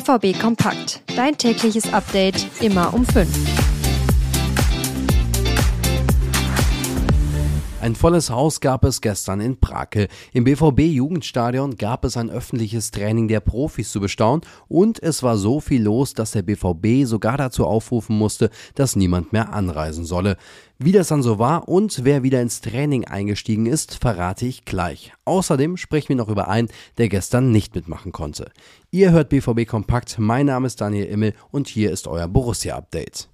BVB Kompakt. Dein tägliches Update immer um 5. Ein volles Haus gab es gestern in Brakel. Im BVB-Jugendstadion gab es ein öffentliches Training der Profis zu bestaunen und es war so viel los, dass der BVB sogar dazu aufrufen musste, dass niemand mehr anreisen solle. Wie das dann so war und wer wieder ins Training eingestiegen ist, verrate ich gleich. Außerdem sprechen wir noch über einen, der gestern nicht mitmachen konnte. Ihr hört BVB Kompakt, mein Name ist Daniel Immel und hier ist euer Borussia-Update.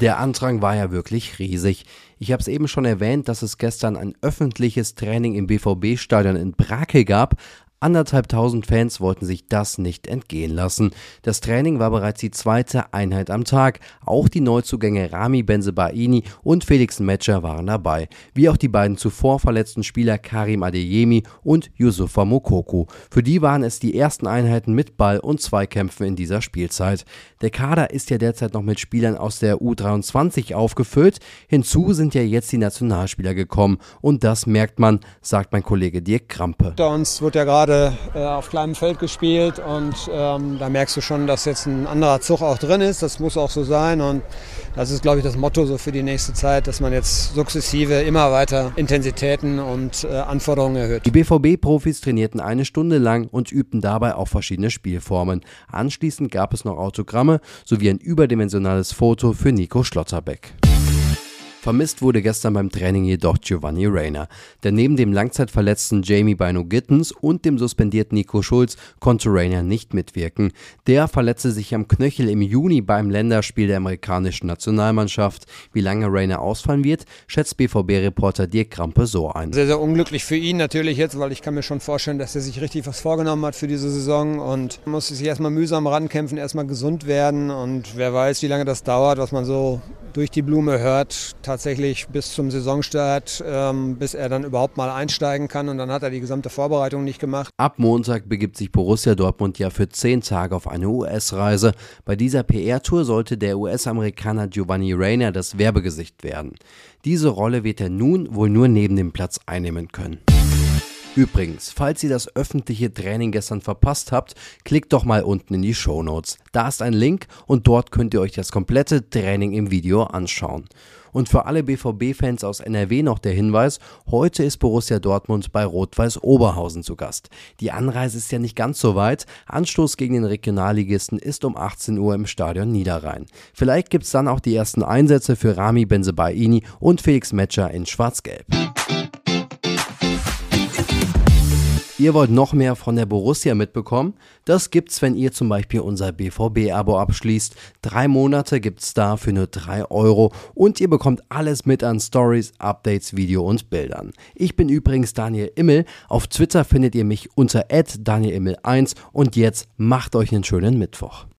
Der Andrang war ja wirklich riesig. Ich habe es eben schon erwähnt, dass es gestern ein öffentliches Training im BVB-Stadion in Brakel gab. 1.500 Fans wollten sich das nicht entgehen lassen. Das Training war bereits die zweite Einheit am Tag. Auch die Neuzugänge Rami Benzebaini und Felix Metscher waren dabei. Wie auch die beiden zuvor verletzten Spieler Karim Adeyemi und Yusufa Mokoko. Für die waren es die ersten Einheiten mit Ball und Zweikämpfen in dieser Spielzeit. Der Kader ist ja derzeit noch mit Spielern aus der U23 aufgefüllt. Hinzu sind ja jetzt die Nationalspieler gekommen. Und das merkt man, sagt mein Kollege Dirk Krampe. Bei uns wird ja gerade auf kleinem Feld gespielt und da merkst du schon, dass jetzt ein anderer Zug auch drin ist. Das muss auch so sein und das ist, glaube ich, das Motto so für die nächste Zeit, dass man jetzt sukzessive immer weiter Intensitäten und Anforderungen erhöht. Die BVB-Profis trainierten eine Stunde lang und übten dabei auch verschiedene Spielformen. Anschließend gab es noch Autogramme sowie ein überdimensionales Foto für Nico Schlotterbeck. Vermisst wurde gestern beim Training jedoch Giovanni Reyna. Denn neben dem langzeitverletzten Jamie Bynoe-Gittens und dem suspendierten Nico Schulz konnte Reyna nicht mitwirken. Der verletzte sich am Knöchel im Juni beim Länderspiel der amerikanischen Nationalmannschaft. Wie lange Reyna ausfallen wird, schätzt BVB-Reporter Dirk Krampe so ein. Sehr, sehr unglücklich für ihn natürlich jetzt, weil ich kann mir schon vorstellen, dass er sich richtig was vorgenommen hat für diese Saison und musste sich erstmal mühsam rankämpfen, erstmal gesund werden und wer weiß, wie lange das dauert, was man so durch die Blume hört, tatsächlich bis zum Saisonstart, bis er dann überhaupt mal einsteigen kann und dann hat er die gesamte Vorbereitung nicht gemacht. Ab Montag begibt sich Borussia Dortmund ja für 10 Tage auf eine US-Reise. Bei dieser PR-Tour sollte der US-Amerikaner Giovanni Reyna das Werbegesicht werden. Diese Rolle wird er nun wohl nur neben dem Platz einnehmen können. Übrigens, falls ihr das öffentliche Training gestern verpasst habt, klickt doch mal unten in die Shownotes. Da ist ein Link und dort könnt ihr euch das komplette Training im Video anschauen. Und für alle BVB-Fans aus NRW noch der Hinweis, heute ist Borussia Dortmund bei Rot-Weiß Oberhausen zu Gast. Die Anreise ist ja nicht ganz so weit. Anstoß gegen den Regionalligisten ist um 18 Uhr im Stadion Niederrhein. Vielleicht gibt's dann auch die ersten Einsätze für Rami Benzebaini und Felix Metscher in Schwarz-Gelb. Ihr wollt noch mehr von der Borussia mitbekommen? Das gibt's, wenn ihr zum Beispiel unser BVB-Abo abschließt. 3 Monate gibt's da für nur 3 Euro und ihr bekommt alles mit an Stories, Updates, Video und Bildern. Ich bin übrigens Daniel Immel. Auf Twitter findet ihr mich unter @danielimmel1 und jetzt macht euch einen schönen Mittwoch.